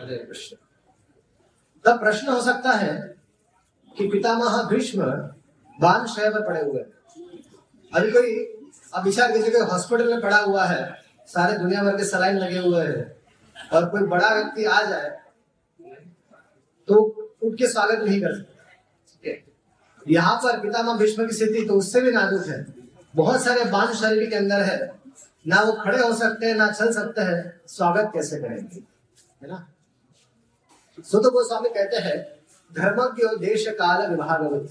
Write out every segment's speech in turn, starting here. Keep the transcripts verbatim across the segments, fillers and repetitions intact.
हरे कृष्ण। तब प्रश्न हो सकता है कि पितामह भीष्म बाल शय में पड़े हुए हैं। अभी कोई अब विचार कीजिए कि हॉस्पिटल में पड़ा हुआ है, सारे दुनिया भर के सलाइन लगे हुए हैं और कोई बड़ा व्यक्ति आ जाए तो उठ के स्वागत नहीं कर सकते। यहाँ पर पितामह भीष्म की स्थिति तो उससे भी नाजुक है, बहुत सारे बांध शरीर के अंदर है, ना वो खड़े हो सकते हैं ना चल सकते हैं, स्वागत कैसे करेंगे, है ना। सुत गोस्वामी कहते हैं धर्मज्ञो देश काल विभागवत्,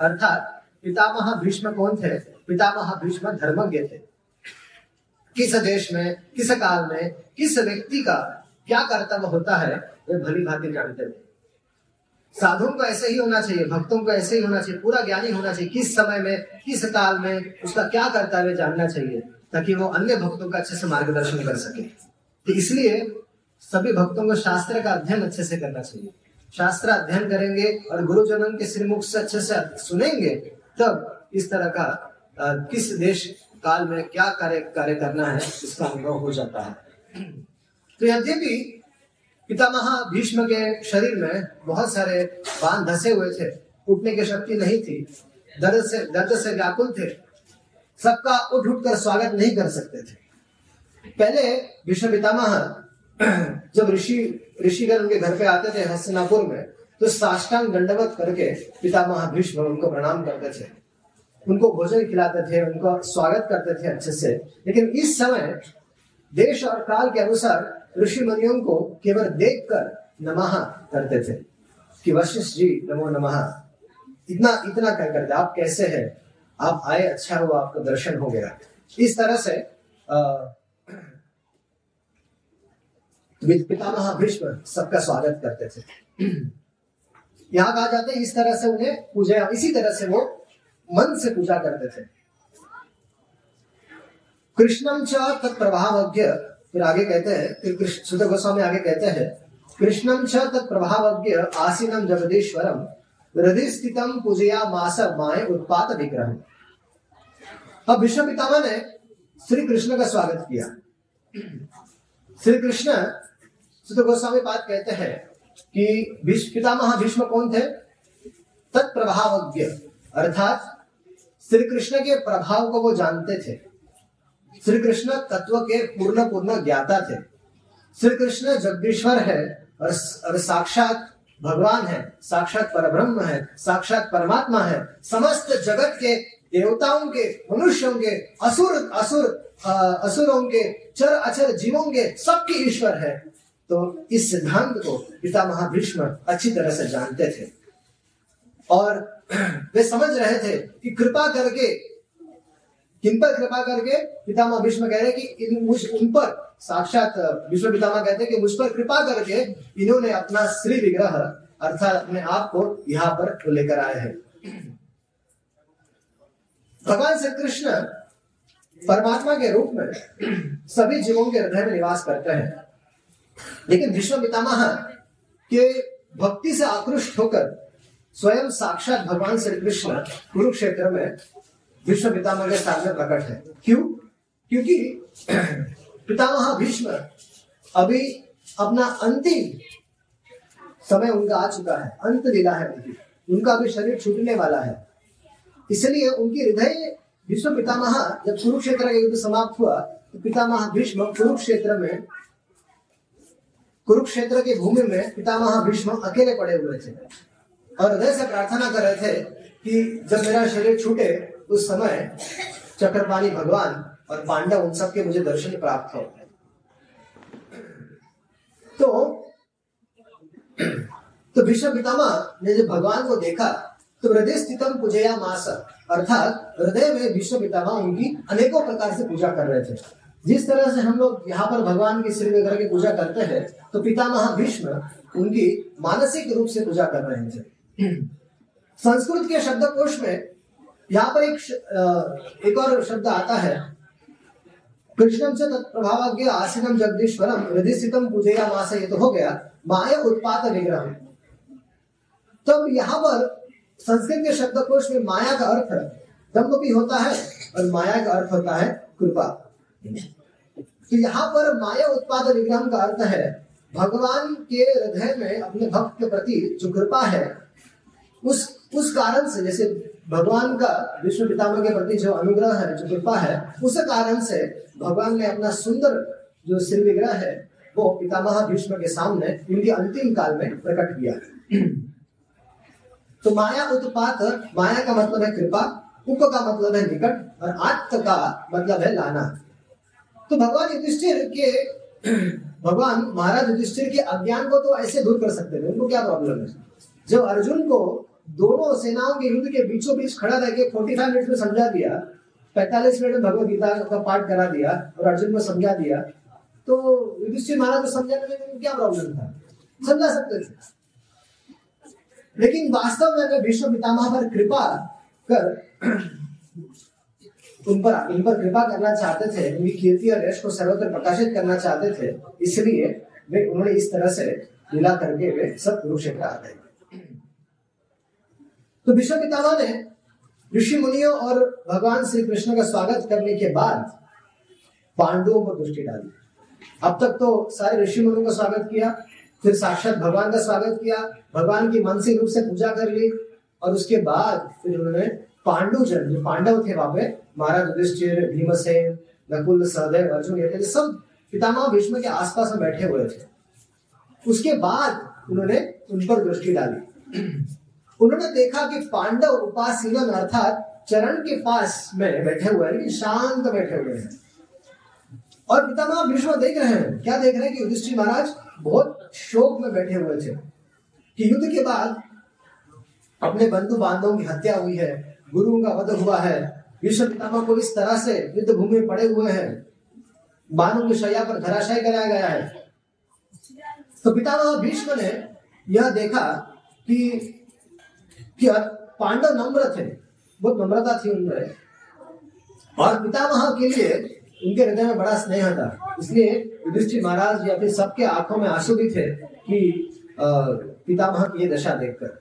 अर्थात पितामह भीष्म कौन थे? पितामह भीष्म धर्मज्ञ थे। किस देश में, किस काल में, किस व्यक्ति का क्या कर्तव्य होता है वे भली भांति जानते थे। साधुओं को ऐसे ही होना चाहिए, भक्तों को ऐसे ही होना चाहिए, पूरा ज्ञानी होना चाहिए, किस समय में किस काल में उसका क्या कर्तव्य जानना चाहिए ताकि वो अन्य भक्तों का अच्छे से मार्गदर्शन कर सके। तो इसलिए सभी भक्तों को शास्त्र का अध्ययन अच्छे से करना चाहिए। शास्त्र अध्ययन करेंगे और गुरुजनों के श्रीमुख से अच्छे से सुनेंगे, तब इस तरह का आ, किस देश काल में क्या कार्य कार्य करना है इसका अनुभव हो जाता है। तो यद्यपि पितामह भीष्म के शरीर में बहुत सारे बांध धसे हुए थे, उठने की शक्ति नहीं थी, दर्द से दर्द से व्याकुल थे, सबका उठ उठकर स्वागत नहीं कर सकते थे। पहले भीष्म पितामह जब ऋषि ऋषिगण उनके घर पे आते थे हस्तिनापुर में, तो साष्टांग दंडवत करके पितामह भीष्म उनको प्रणाम करते थे, उनको भोजन खिलाते थे, उनका स्वागत करते थे अच्छे से। लेकिन इस समय देश और काल के अनुसार ऋषि मुनियों को केवल देखकर नमः करते थे कि वशिष्ठ जी नमो नमः, इतना इतना कह करते, आप कैसे हैं, आप आए, अच्छा हुआ, आपका दर्शन हो गया। इस तरह से पितामह भीष्म सबका स्वागत करते थे। यहाँ कहा जाता है इस तरह से उन्हें पूजा, इसी तरह से वो मन से पूजा करते थे। कृष्णम च तत्प्रभावज्ञ, फिर आगे कहते हैं कि सुत गोस्वामी आगे कहते हैं कृष्णम च तत्प्रभावज्ञ आसीनम जगदीश्वरम हृदय स्थितम पूजया मास माए उत्पात विग्रह। अब भीष्म पितामह ने श्री कृष्ण का स्वागत किया। श्री कृष्ण, सुत गोस्वामी बात कहते हैं कि भीष्म पितामह भीष्म कौन थे? तत्प्रभावज्ञ, अर्थात श्री कृष्ण के प्रभाव को वो जानते थे। श्री कृष्ण तत्व के पूर्ण पूर्ण ज्ञाता थे। श्री कृष्ण जगदीश्वर है और, और साक्षात भगवान है, साक्षात परब्रह्म है, साक्षात परमात्मा है। समस्त जगत के देवताओं के, मनुष्यों के, असुर असुर आ, असुरों के, चर अचर जीवों के, सबके ईश्वर है। तो इस सिद्धांत को पितामह भीष्म अच्छी तरह से जानते थे और वे समझ रहे थे कि कृपा करके, इन पर कृपा करके पितामह भीष्म कह रहे कि इन मुझ उन पर साक्षात विश्व पितामह कहते हैं कि मुझ पर कृपा करके इन्होंने अपना श्री विग्रह अर्थात अपने आप को यहाँ पर लेकर आए हैं। भगवान श्री कृष्ण परमात्मा के रूप में सभी जीवों के हृदय में निवास करते हैं, लेकिन विश्व पितामह के भक्ति से आकृष्ट होकर स्वयं साक्षात भगवान श्री कृष्ण कुरुक्षेत्र में भीष्म पितामह के सामने प्रकट है। क्यों? क्योंकि पितामह भीष्म अभी अपना अंतिम समय उनका आ चुका है, अंत लीला है उनकी, उनका अभी शरीर छूटने वाला है। इसलिए उनकी हृदय भीष्म पितामह, जब कुरुक्षेत्र का युद्ध समाप्त हुआ तो पितामह भीष्म कुरुक्षेत्र में, कुरुक्षेत्र की भूमि में पितामह भीष्म अकेले पड़े हुए थे और हृदय से प्रार्थना कर रहे थे कि जब मेरा शरीर छूटे उस समय चक्रपाणी भगवान और पांडव उन सबके मुझे दर्शन प्राप्त हो। तो तो भीष्म पितामह ने जब भगवान को देखा तो हृदय स्थितम पूजया मास, अर्थात हृदय में भीष्म पितामह उनकी अनेकों प्रकार से पूजा कर रहे थे। जिस तरह से हम लोग यहाँ पर भगवान की श्री वगैरह की पूजा करते हैं, तो पितामह भीष्म उनकी मानसिक रूप से पूजा कर रहे थे। संस्कृत के शब्दकोश में यहाँ पर एक एक और शब्द आता है, कृष्णम से तत्प्रभावज्ञ आसीनम जगदीश्वरम हृदय स्थितम पूजया मास, ये तो हो गया माया उत्पात विग्रह। तब यहाँ पर संस्कृत के शब्दकोश में माया का अर्थ दंभ भी होता है और माया का अर्थ होता है कृपा। तो यहाँ पर माया उत्पात विग्रह का अर्थ है भगवान के हृदय में अपने भक्त के प्रति जो कृपा है उस उस कारण से, जैसे भगवान का विष्णु पितामह के प्रति जो अनुग्रह है, जो कृपा है, उस कारण से भगवान ने अपना सुंदर जो श्री विग्रह है वो पितामह भीष्म के सामने उनके अंतिम काल में प्रकट किया। तो माया उत्पात, माया का मतलब है कृपा, उप का मतलब है निकट और आत्त का मतलब है लाना। तो भगवान युधिष्ठिर के भगवान महाराज युधिष्ठिर के अज्ञान को तो ऐसे दूर कर सकते थे, उनको क्या प्रॉब्लम है। जब अर्जुन को दोनों सेनाओं के युद्ध के बीचों बीच खड़ा रह के फोर्टी फाइव मिनट में समझा दिया, पैंतालीस मिनट में भगवद गीता का पाठ करा दिया और अर्जुन को समझा दिया, तो युधिष्ठिर महाराज को समझाने में क्या प्रॉब्लम था, समझा सकते थे। लेकिन वास्तव में अगर भीष्म पितामह पर कृपा कर उन पर उन पर कृपा करना चाहते थे, उनकी कीर्ति और यश को सर्वत्र प्रकाशित करना चाहते थे, इसलिए वे उन्होंने इस तरह से लीला करके वे सब कुरुक्षेत्र आ गए। तो भीष्म पितामह ने ऋषि मुनियों और भगवान श्री कृष्ण का स्वागत करने के बाद पांडवों पर दृष्टि डाली। अब तक तो सारे ऋषि मुनियों का स्वागत किया, फिर साक्षात भगवान का स्वागत किया, भगवान की मानसिक रूप से पूजा कर ली और उसके बाद फिर उन्होंने पांडु जन जो पांडव थे वहां पे महाराज युधिष्ठिर, भीमसेन, नकुल, सहदेव, अर्जुन ये सब पितामह भीष्म के आसपास में बैठे हुए थे। उसके बाद उन्होंने उन पर दृष्टि डाली। उन्होंने देखा कि पांडव उपासीन अर्थात चरण के पास में बैठे हुए हैं, शांत बैठे हुए हैं और पितामह भीष्म देख रहे हैं, क्या देख रहे हैं कि युधिष्ठिर महाराज बहुत शोक में बैठे हुए थे कि युद्ध के बाद अपने बंधु बांधवों की हत्या हुई है, गुरुओं का वध हुआ है, भीष्म पितामह को इस तरह से युद्ध भूमि में पड़े हुए हैं, बाणों की शैया पर धराशायी कराया गया है। तो पितामह भीष्म ने यह देखा कि, कि पांडव नम्र थे, बहुत नम्रता थी उनमें और पितामह के लिए उनके हृदय में बड़ा स्नेह था, इसलिए युधिष्ठिर महाराज या फिर सबके आंखों में आंसू भी थे कि पितामह की ये दशा देखकर।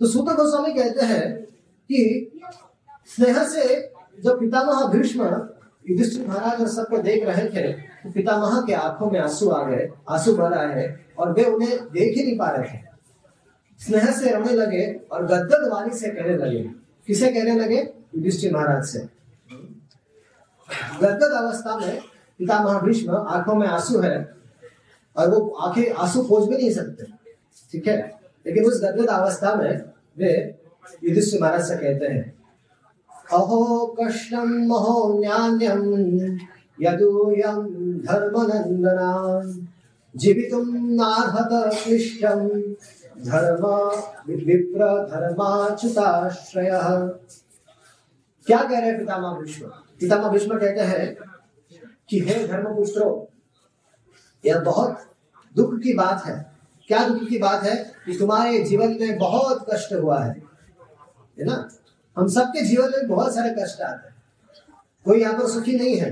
तो सूत गोस्वामी कहते हैं कि स्नेह से जब पितामह भीष्म युधिष्ठिर महाराज और सबको देख रहे थे तो पितामह के आंखों में आंसू आ गए, आंसू भर आए हैं और वे उन्हें देख ही नहीं पा रहे थे। स्नेह से रोने लगे और गदगद वाणी से कहने लगे, किसे कहने लगे, युधिष्ठिर महाराज से। गदगद अवस्था में पितामह भीष्म आंखों में आंसू है और वो आंखें आंसू पोंछ भी नहीं सकते, ठीक है, लेकिन उस गदगद अवस्था में वे युधिष्ठिर महाराज से कहते हैं, अहो कष्टम महो न्यान्यम यदुयं धर्मनंदनम जीवितुम नार्हत क्लिष्टम धर्म विप्र धर्माच्युताश्रयः। क्या कह रहे हैं पितामह भीष्म? पितामह भीष्म कहते हैं कि हे धर्मपुत्रो, यह बहुत दुख की बात है। क्या दुख की बात है कि तुम्हारे जीवन में बहुत कष्ट हुआ है, है ना। हम सबके जीवन में बहुत सारे कष्ट आते हैं, कोई यहाँ पर सुखी नहीं है।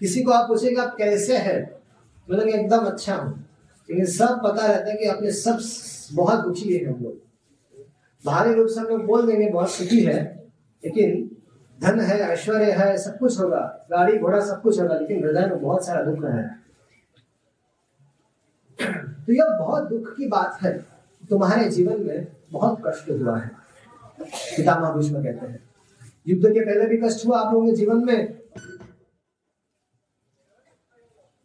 किसी को आप पूछेंगे आप कैसे है, मतलब एकदम अच्छा हूँ, लेकिन सब पता रहता है कि अपने सब बहुत दुखी है। हम लोग बाहरी रूप से हम लोग बोल देंगे बहुत सुखी है, लेकिन धन है, ऐश्वर्य है, सब कुछ होगा, गाड़ी घोड़ा सब कुछ होगा, लेकिन हृदय में बहुत सारा दुख है। तो यह बहुत दुख की बात है, तुम्हारे जीवन में बहुत कष्ट हुआ है। पितामह भीष्म कहते हैं, युद्ध के पहले भी कष्ट हुआ आप लोगों के जीवन में,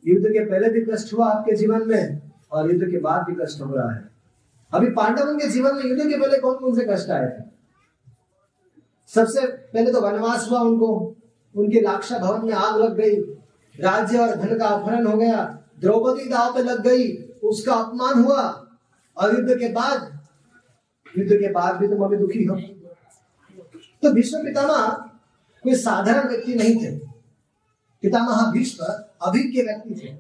युद्ध के पहले भी कष्ट हुआ आपके जीवन में और युद्ध के बाद भी कष्ट हो रहा है। अभी पांडवों के जीवन में युद्ध के पहले कौन कौन से कष्ट आए थे? सबसे पहले तो वनवास हुआ उनको, उनके लाक्षा भवन में आग लग गई, राज्य और धन का अपहरण हो गया, द्रौपदी दांव पे लग गई, उसका अपमान हुआ और युद्ध के बाद युद्ध के बाद भी तुम अभी दुखी हो। तो भीष्म पितामह कोई साधारण व्यक्ति नहीं थे, पितामह भीष्म अभी के व्यक्ति थे।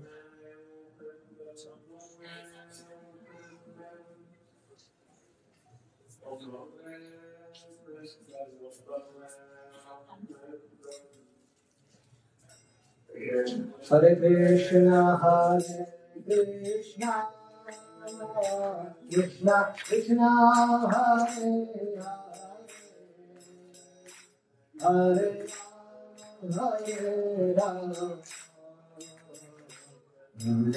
हरे कृष्णा हरे Krishna Krishna Krishna Hare Hare Hare Ram Hare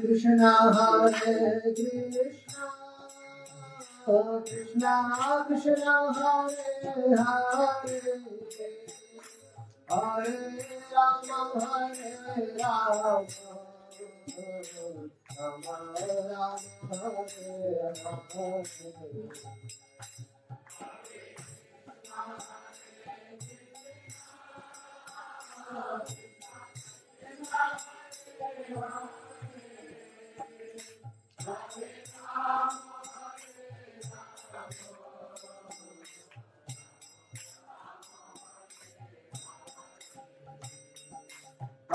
Krishna, Hare Krishna, Krishna Krishna, Hare Hare, Hare Rama, Hare Rama, Rama Rama, Hare Hare. Hare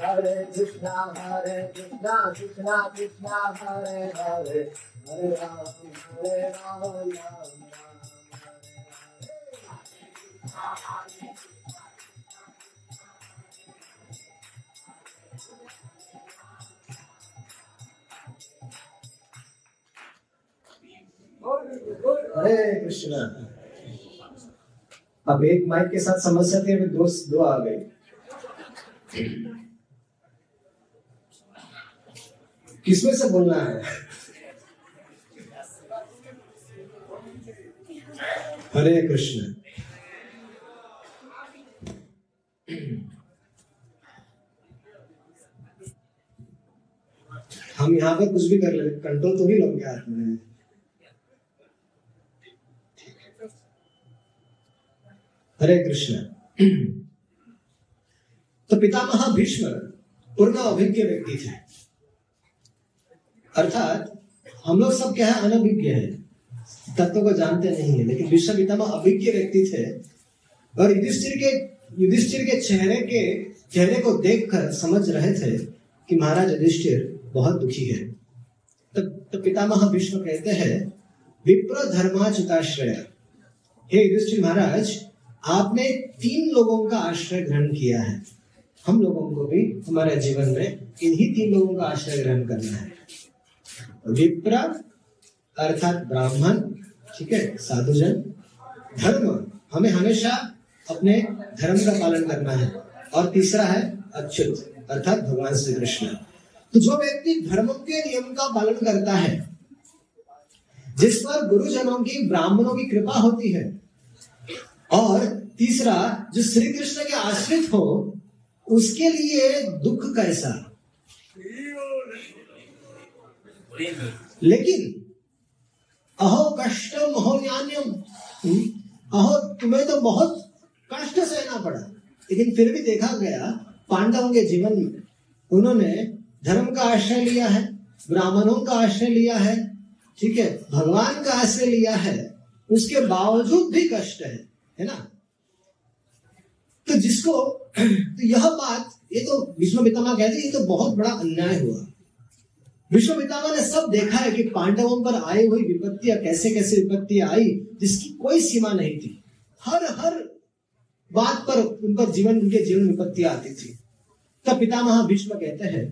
Hare Krishna, Hare Krishna, Krishna Krishna, Hare Hare, Hare Rama, Hare Rama, Hare Krishna. अब एक mic के साथ समस्या थी, अभी दो दो आ गई। किसमें से बोलना है? हरे कृष्ण। हम यहाँ पे कुछ भी कर ले, कंट्रोल तो ही लोग के हाथ में है। हरे कृष्ण। तो पितामह भीष्म पूर्ण अभिज्ञ व्यक्ति थे, अर्थात हम लोग सब क्या है, अनभिज्ञ है, तत्व को जानते नहीं है, लेकिन भीष्म पितामह अभिज्ञ व्यक्ति थे और युधिष्ठिर के युधिष्ठिर के चेहरे के चेहरे को देखकर समझ रहे थे कि महाराज युधिष्ठिर बहुत दुखी है। तब तो, तो पितामह भीष्म कहते हैं, विप्र धर्माच्युताश्रय, हे युधिष्ठिर महाराज, आपने तीन लोगों का आश्रय ग्रहण किया है, हम लोगों को भी हमारे जीवन में इन्हीं तीन लोगों का आश्रय ग्रहण करना है। विप्र अर्थात ब्राह्मण, ठीक है, साधुजन, धर्म, हमें हमेशा अपने धर्म का पालन करना है, और तीसरा है अच्युत अर्थात भगवान श्री कृष्ण। तो जो व्यक्ति धर्म के नियम का पालन करता है, जिस पर गुरुजनों की ब्राह्मणों की कृपा होती है, और तीसरा जो श्री कृष्ण के आश्रित हो, उसके लिए दुख कैसा। लेकिन अहो कष्टम अहो ज्ञानम, अहो तुम्हें तो बहुत कष्ट सहना पड़ा, लेकिन फिर भी देखा गया पांडवों के जीवन में उन्होंने धर्म का आश्रय लिया है, ब्राह्मणों का आश्रय लिया है, ठीक है, भगवान का आश्रय लिया है, उसके बावजूद भी कष्ट है, है ना। तो जिसको तो यह बात, ये तो भीष्म पितामह कहते, ये तो बहुत बड़ा अन्याय हुआ। भीष्म पितामह ने सब देखा है कि पांडवों पर आई हुई विपत्तियां, कैसे कैसे विपत्तियां आई जिसकी कोई सीमा नहीं थी, हर हर बात पर उन पर जीवन उनके जीवन विपत्तियां आती थी। तब पितामह भीष्म कहते हैं,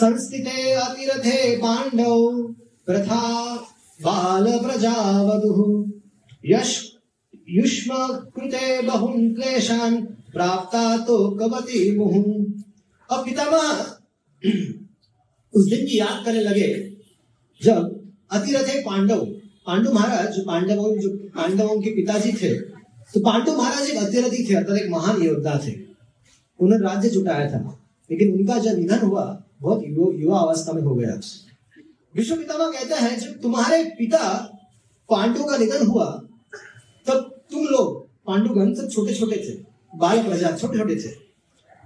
संस्थिते अतिरथे पांडव प्रथा बाल प्रजावधु यश युष्म कृते बहुन क्लेशान प्राप्ता तो कवती मुहु। अब पितामह उस दिन की याद करने लगे जब अतिरथे पांडव पांडु महाराज जो पांडवों जो पांडवों के पिताजी थे, तो पांडु महाराज एक अत्यधिक थे अर्थात एक महान योद्धा थे। उन्होंने राज्य जुटाया था, लेकिन उनका जो निधन हुआ बहुत युवा अवस्था में हो गया। विष्णु पितामह कहते हैं जब तुम्हारे पिता पांडु का निधन हुआ तब तुम लोग पांडुगण सब छोटे छोटे थे, बाल प्रजा छोटे छोटे थे,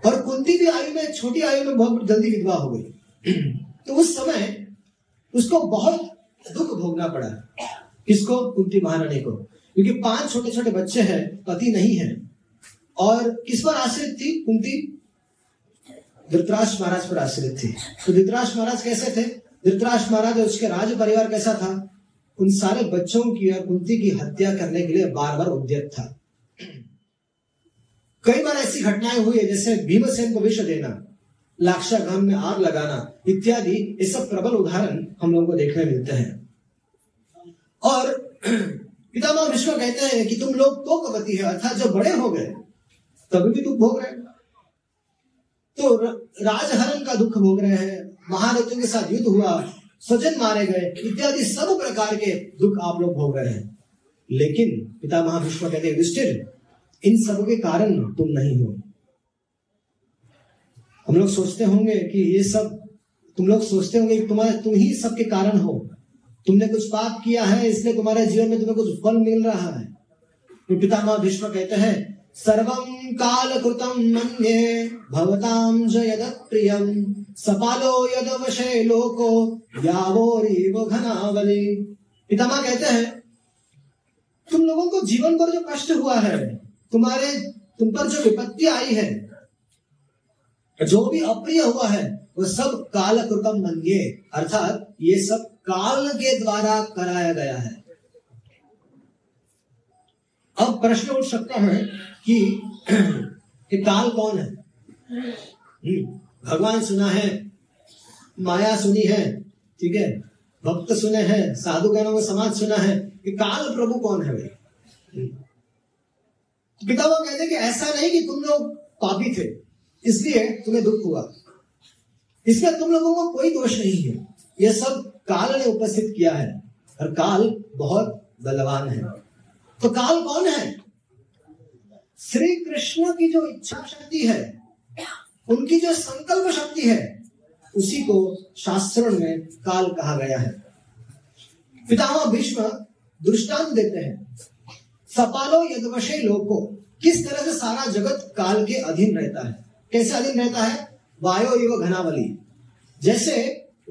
और कुंती भी आयु में छोटी आयु में बहुत जल्दी विधवा हो गई। तो उस समय उसको बहुत दुख भोगना पड़ा। किसको? कुंती महारानी को, क्योंकि पांच छोटे छोटे बच्चे हैं, पति नहीं है। और किस पर आश्रित थी कुंती? धृतराष्ट्र महाराज पर आश्रित थी। तो धृतराष्ट्र महाराज कैसे थे? धृतराष्ट्र महाराज और उसके राज परिवार कैसा था? उन सारे बच्चों की और कुंती की हत्या करने के लिए बार बार उद्यत था। कई बार ऐसी घटनाएं हुई है, जैसे भीमसेन को विष देना, लाक्षागृह में आग लगाना इत्यादि। ये सब प्रबल उदाहरण हम लोगों को देखने मिलते हैं। और पितामह भीष्म कहते हैं कि तुम लोग तोकवती है, अर्थात जब बड़े हो गए तभी भी दुख भोग रहे हैं। तो राजहरण का दुख भोग रहे हैं, महारथियों के साथ युद्ध हुआ, स्वजन मारे गए इत्यादि सब प्रकार के दुख आप लोग भोग रहे हैं। लेकिन पितामह भीष्म कहते हैं युधिष्ठिर, इन सब के कारण तुम नहीं हो। हम लोग सोचते होंगे कि ये सब तुम लोग सोचते होंगे कि तुम्हारे तुम ही सबके कारण हो, तुमने कुछ पाप किया है इसलिए तुम्हारे जीवन में तुम्हें कुछ फल मिल रहा है। तो पितामह भीष्म कहते हैं सर्वं कालकृतं मन्ये भवतां च यदप्रियं सपालो यदवशे लोको यावोरिव घनावली। पितामह कहते हैं तुम लोगों को जीवन पर जो कष्ट हुआ है, तुम्हारे तुम पर जो विपत्ति आई है, जो भी अप्रिय हुआ है, वो सब कालकृतम मन्ये, अर्थात ये सब काल के द्वारा कराया गया है। अब प्रश्न उठ सकता है कि, कि काल कौन है? भगवान सुना है, माया सुनी है, ठीक है, भक्त सुने हैं, साधुगणों का समाज सुना है, कि काल प्रभु कौन है भाई? पितामह कहते कि ऐसा नहीं कि तुम लोग पापी थे इसलिए तुम्हें दुख हुआ, इसमें तुम लोगों को कोई दोष नहीं है, यह सब काल ने उपस्थित किया है और काल बहुत बलवान है। तो काल कौन है? श्री कृष्ण की जो इच्छा शक्ति है, उनकी जो संकल्प शक्ति है, उसी को शास्त्रों में काल कहा गया है। पितामह भीष्म दृष्टांत देते हैं सपालो यदवशे लोको, किस तरह से सारा जगत काल के अधीन रहता है। कैसे अधीन रहता है? वायो एव घनावली, जैसे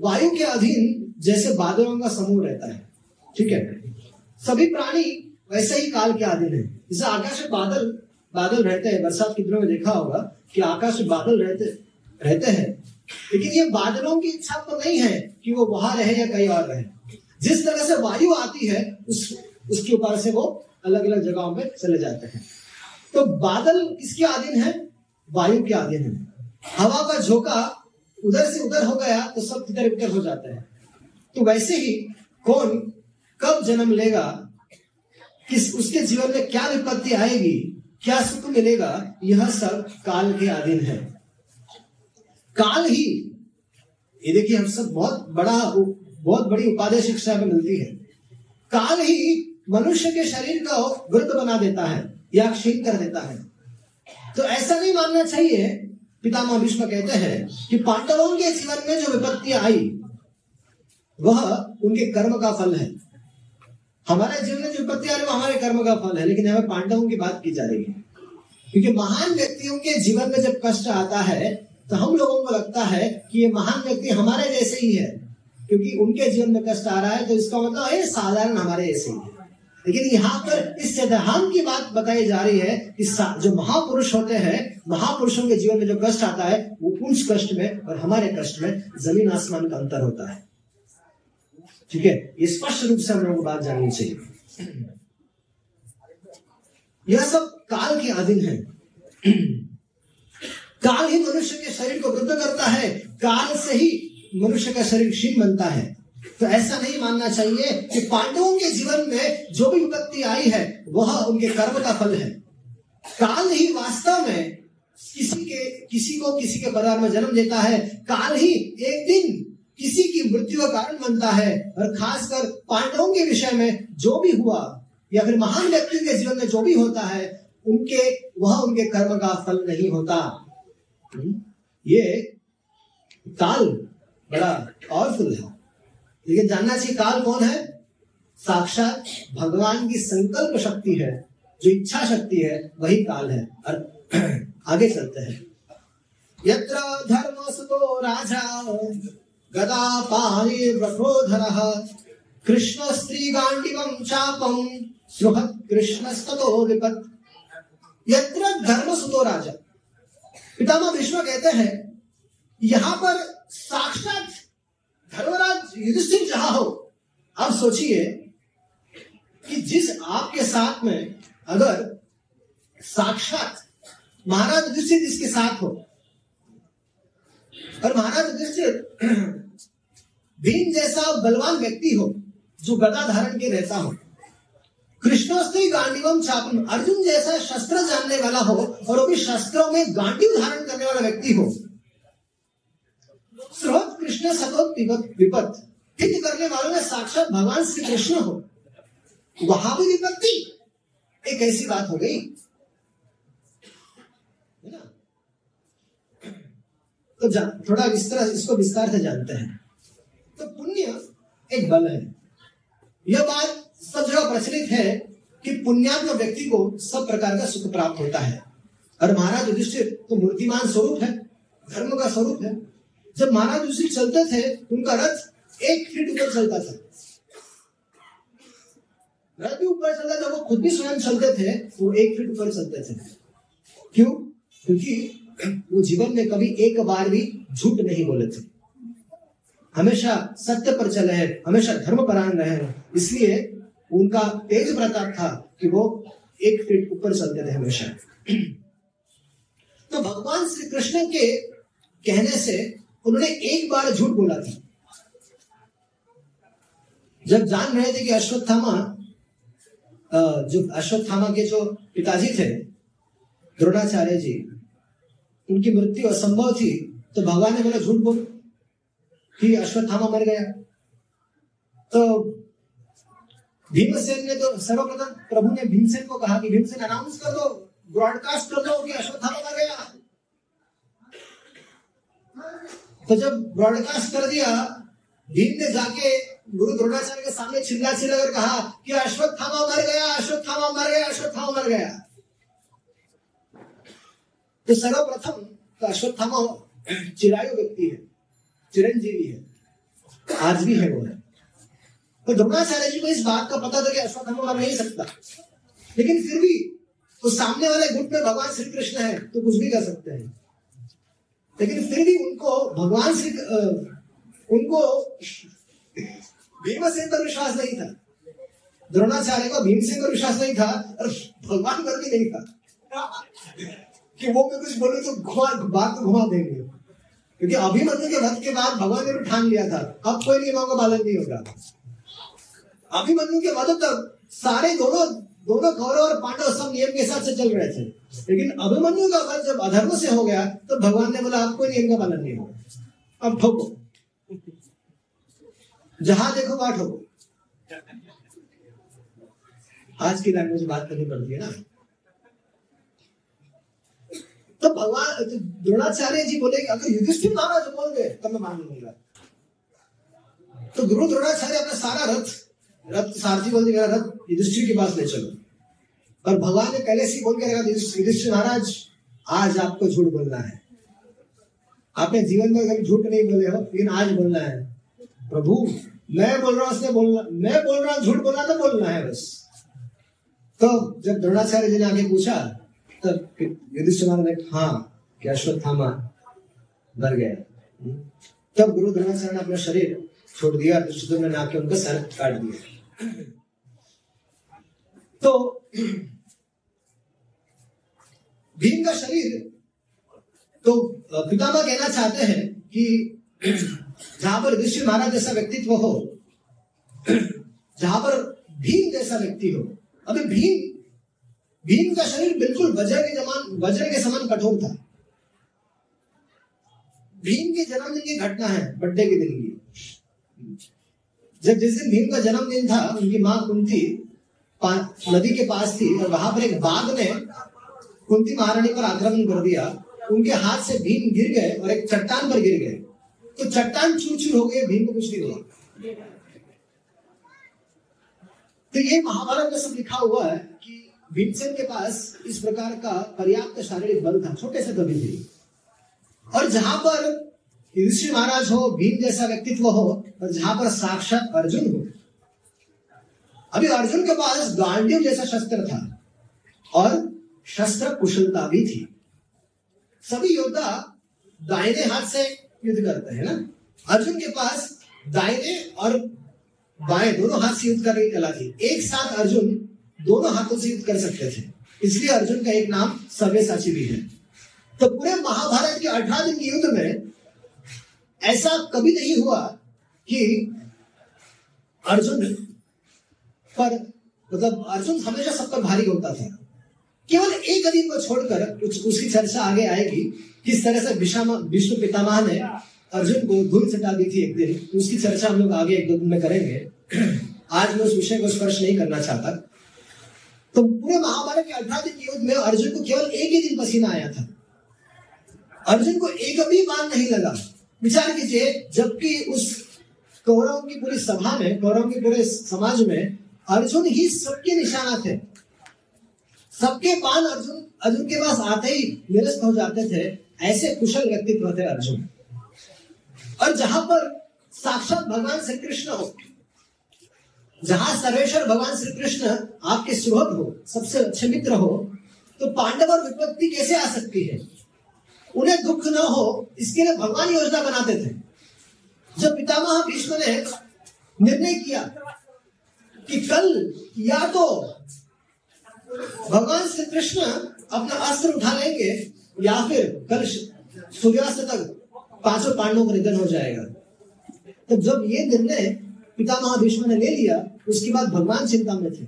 वायु के अधीन जैसे बादलों का समूह रहता है, ठीक है, सभी प्राणी वैसे ही काल के अधीन है। जैसे आकाश में बादल बादल रहते हैं, बरसात के दिनों में देखा होगा कि आकाश में बादल रहते रहते हैं, लेकिन ये बादलों की इच्छा पर नहीं है कि वो वहां रहे या कहीं और रहे। जिस तरह से वायु आती है उस उसके ऊपर से वो अलग अलग जगहों में चले जाते हैं। तो बादल किसके अधीन है? वायु के अधीन है। हवा का झोंका उधर से उधर हो गया तो सब तितर बितर हो जाता है। तो वैसे ही कौन कब जन्म लेगा, किस उसके जीवन में क्या विपत्ति आएगी, क्या सुख मिलेगा, यह सब काल के अधीन है। काल ही ये देखिए हम सब बहुत बड़ा बहुत बड़ी उपाधि शिक्षा में मिलती है। काल ही मनुष्य के शरीर को वृद्ध बना देता है या क्षीण कर देता है। तो ऐसा नहीं मानना चाहिए। पितामह भीष्म कहते हैं कि पांडवों के जीवन में जो विपत्ति आई वह उनके कर्म का फल है। हमारे जीवन में जो विपत्ति आ रही है हमारे कर्म का फल है, लेकिन यहाँ पांडवों की बात की जा रही है। क्योंकि महान व्यक्तियों के जीवन में जब कष्ट आता है तो हम लोगों को लगता है कि ये महान व्यक्ति हमारे जैसे ही है, क्योंकि उनके जीवन में कष्ट आ रहा है तो इसका मतलब है साधारण हमारे जैसे ही है। लेकिन यहाँ पर इस सिद्धांत की बात बताई जा रही है कि जो महापुरुष होते हैं, महापुरुषों के जीवन में जो कष्ट आता है वो उस कष्ट में और हमारे कष्ट में जमीन आसमान का अंतर होता है, ठीक है। ये स्पष्ट रूप से हम लोगों को बात जाननी चाहिए। यह सब काल के अधीन है। काल ही मनुष्य के शरीर को वृद्ध करता है, काल से ही मनुष्य का शरीर क्षीण बनता है। तो ऐसा नहीं मानना चाहिए कि पांडवों के जीवन में जो भी विपत्ति आई है वह उनके कर्म का फल है। काल ही वास्तव में किसी के किसी को किसी के बदन में जन्म देता है। काल ही एक दिन किसी की मृत्यु का कारण बनता है, और खासकर पांडवों के विषय में जो भी हुआ या फिर महान व्यक्तियों के जीवन में जो भी होता है, उनके वह उनके कर्म का फल नहीं होता। ये काल बड़ा पावरफुल है, लेकिन जानना चाहिए काल कौन है? साक्षात भगवान की संकल्प शक्ति है, जो इच्छा शक्ति है वही काल है। और आगे चलते हैं, यत्र धर्मसुतो राजा गदा पारे प्रक्रोधरः कृष्ण स्त्री गांडिवं चापम सुहत कृष्णस्ततो विपत। यत्र धर्मसुतो राजा, पितामह भीष्म कहते हैं यहाँ पर साक्षात धर्मराज युधिष्ठिर जहाँ हो। आप सोचिए कि जिस आपके साथ में अगर साक्षात महाराज युधिष्ठिर जिसके साथ हो, और महाराज युधिष्ठिर भीम जैसा बलवान व्यक्ति हो जो गदा धारण के रहता हो, कृष्णोस्त्री गांडीवम चापम अर्जुन जैसा शस्त्र जानने वाला हो और वो भी शस्त्रों में गांडीव धारण करने वाला व्यक्ति हो, स्रोत कृष्ण सतोत विपत, हित करने वालों में साक्षात भगवान श्री कृष्ण हो, वहां भी विपत्ति। एक ऐसी बात हो गई है ना। तो थोड़ा विस्तार इसको विस्तार से जानते हैं। तो पुण्य एक बल है। यह बात सब जगह प्रचलित है कि पुण्यात्म व्यक्ति को सब प्रकार का सुख प्राप्त होता है। और महाराज युधिष्ठिर तो मूर्तिमान स्वरूप है, धर्म का स्वरूप है। जब महाराज युधिष्ठिर चलते थे, उनका रथ एक फीट ऊपर चलता था। रथ भी ऊपर चलता था, वो खुद भी स्वयं चलते थे, वो एक फीट ऊपर चलते थे। क्यों? क्योंकि वो जीवन में कभी एक बार भी झूठ नहीं बोले थे, हमेशा सत्य पर चले हैं, हमेशा धर्म परायण रहे हैं। इसलिए उनका तेज प्रताप था कि वो एक फीट ऊपर चलते थे हमेशा। तो भगवान श्री कृष्ण के कहने से उन्होंने एक बार झूठ बोला था। जब जान रहे थे कि अश्वत्थामा जो अश्वत्थामा के जो पिताजी थे द्रोणाचार्य जी, उनकी मृत्यु असंभव थी, तो भगवान ने बोला झूठ बोल कि अश्वत्थामा मर गया। तो भीमसेन ने तो सर्वप्रथम प्रभु ने भीमसेन को कहा कि भीमसेन अनाउंस कर दो, ब्रॉडकास्ट कर दो कि अश्वत्थामा मर गया। तो जब ब्रॉडकास्ट कर दिया, भीम ने जाके गुरु द्रोणाचार्य के सामने चिल्ला चिल्ला कर कहा कि अश्वत्थामा मर गया, अश्वत्थामा मर गया, अश्वत्थामा मर गया। तो सर्वप्रथम तो अश्वत्थामा चिरायु व्यक्ति है, चिरंजीवी है, आज भी है वो है। तो द्रोणाचार्य जी को इस बात का पता था कि अश्वत्थामा मर नहीं सकता, लेकिन फिर भी उस सामने वाले गुट में भगवान श्री कृष्ण है तो कुछ भी कर सकते हैं। लेकिन फिर भी उनको भगवान श्री उनको भीमसेन पर विश्वास नहीं था, द्रोणाचार्य को भीमसेन पर विश्वास नहीं था, और भगवान पर भी नहीं था कि वो मैं कुछ बोलूं तो घुमा बात तो घुमा देंगे। क्योंकि अभिमन्यु के वध के बाद भगवान ने भी ठान लिया था अब कोई नियमों का पालन नहीं होगा। अभिमन्यु के वध तक सारे दोनों दोनों कौरव और पांडव सब नियम के साथ से चल रहे थे, लेकिन अभिमन्यु का वध जब अधर्म से हो गया तो भगवान ने बोला आपको नियम का पालन नहीं होगा, अब ठोको, जहां देखो वहां ठोको। आज की लैंग्वेज बात करनी पड़ती है ना। तो भगवान तो द्रोणाचार्य जी बोले अगर युधिष्ठिर महाराज बोल गए तो मैं मान लूंगा। तो गुरु द्रोणाचार्य अपना सारा रथ रथ सारथी बोल दिया, रथ युधिष्ठिर के पास ले चलो। और भगवान ने पहले से बोल के रखा युधिष्ठिर महाराज आज आपको झूठ बोलना है, आपने जीवन में कभी झूठ नहीं बोले हो लेकिन आज बोलना है। प्रभु मैं बोल रहा हूँ उसने बोलना, मैं बोल रहा हूँ झूठ बोलना तो बोलना है बस। तो जब द्रोणाचार्य जी ने आगे पूछा तब युधिष्ठिर महाराज ने हाँ कि अश्वत्थामा मर गया। तब गुरु द्रोणाचार्य ने अपना शरीर छोड़ दिया, दुष्टोधन ने आके उनका सर काट दिया। तो भीम का शरीर तो पितामह कहना चाहते हैं कि जहां पर युधिष्ठिर महाराज जैसा व्यक्तित्व हो, जहां पर भीम जैसा व्यक्ति हो। अभी भीम भीम का शरीर बिल्कुल वज्र के समान वज्र के समान कठोर था। भीम के जन्मदिन की घटना है, बर्थडे के दिन की। जब जिस दिन भीम का जन्मदिन था, उनकी माँ कुंती नदी के पास थी और वहां पर एक बाघ ने कुंती महारानी पर आक्रमण कर दिया। उनके हाथ से भीम गिर गए और एक चट्टान पर गिर गए, तो चट्टान चूर-चूर हो गई, भीम को कुछ नहीं हुआ। तो ये महाभारत में सब लिखा हुआ है कि भीमसेन के पास इस प्रकार का पर्याप्त शारीरिक बल था, छोटे से कभी भी। और जहां पर युधिष्ठिर महाराज हो, भीम जैसा व्यक्तित्व हो, और जहां पर साक्षात अर्जुन हो। अभी अर्जुन के पास गांडीव जैसा शस्त्र था और शस्त्र कुशलता भी थी। सभी योद्धा दाहिने हाथ से युद्ध करते हैं ना, अर्जुन के पास दाहिने और बाएं दोनों हाथ से युद्ध करने की कला थी। एक साथ अर्जुन दोनों हाथों से युद्ध कर सकते थे, इसलिए अर्जुन का एक नाम सर्वसाची भी है। तो पूरे महाभारत के अठारह दिन के युद्ध में ऐसा कभी नहीं हुआ कि अर्जुन पर, मतलब अर्जुन हमेशा सब पर भारी होता था। केवल एक अधिक को छोड़कर उस, उसकी चर्चा आगे आएगी, किस तरह से विष्णु पितामह ने अर्जुन को धूल चटा दी थी एक दिन। उसकी चर्चा हम लोग आगे एक दो दिन में करेंगे। आज मैं उस विषय को स्पर्श नहीं करना चाहता। तो पूरे महाभारत के अठारह दिन युद्ध में अर्जुन को केवल एक ही दिन पसीना आया था, अर्जुन को एक भी बार नहीं लगा। विचार कीजिए, जबकि उस कौरवों की पूरी सभा में, कौरवों के पूरे समाज में अर्जुन ही सबके निशाना थे। सबके बाण अर्जुन अर्जुन के पास आते ही निरस्त हो जाते थे। ऐसे कुशल व्यक्तित्व थे अर्जुन। और जहां पर साक्षात भगवान श्री कृष्ण हो, जहां सर्वेश्वर भगवान श्री कृष्ण आपके सुहृद हो, सबसे अच्छे मित्र हो, तो पांडव और विपत्ति कैसे आ सकती है? उन्हें दुख न हो इसके लिए भगवान योजना बनाते थे। जब पितामह भीष्म ने निर्णय किया कि कल या तो भगवान श्री कृष्ण अपना अस्त्र उठा लेंगे या फिर कल सूर्यास्त तक पांचों पांडवों का निधन हो जाएगा, तो जब ये निर्णय पितामह भीष्म ने ले लिया, उसके बाद भगवान चिंता में थे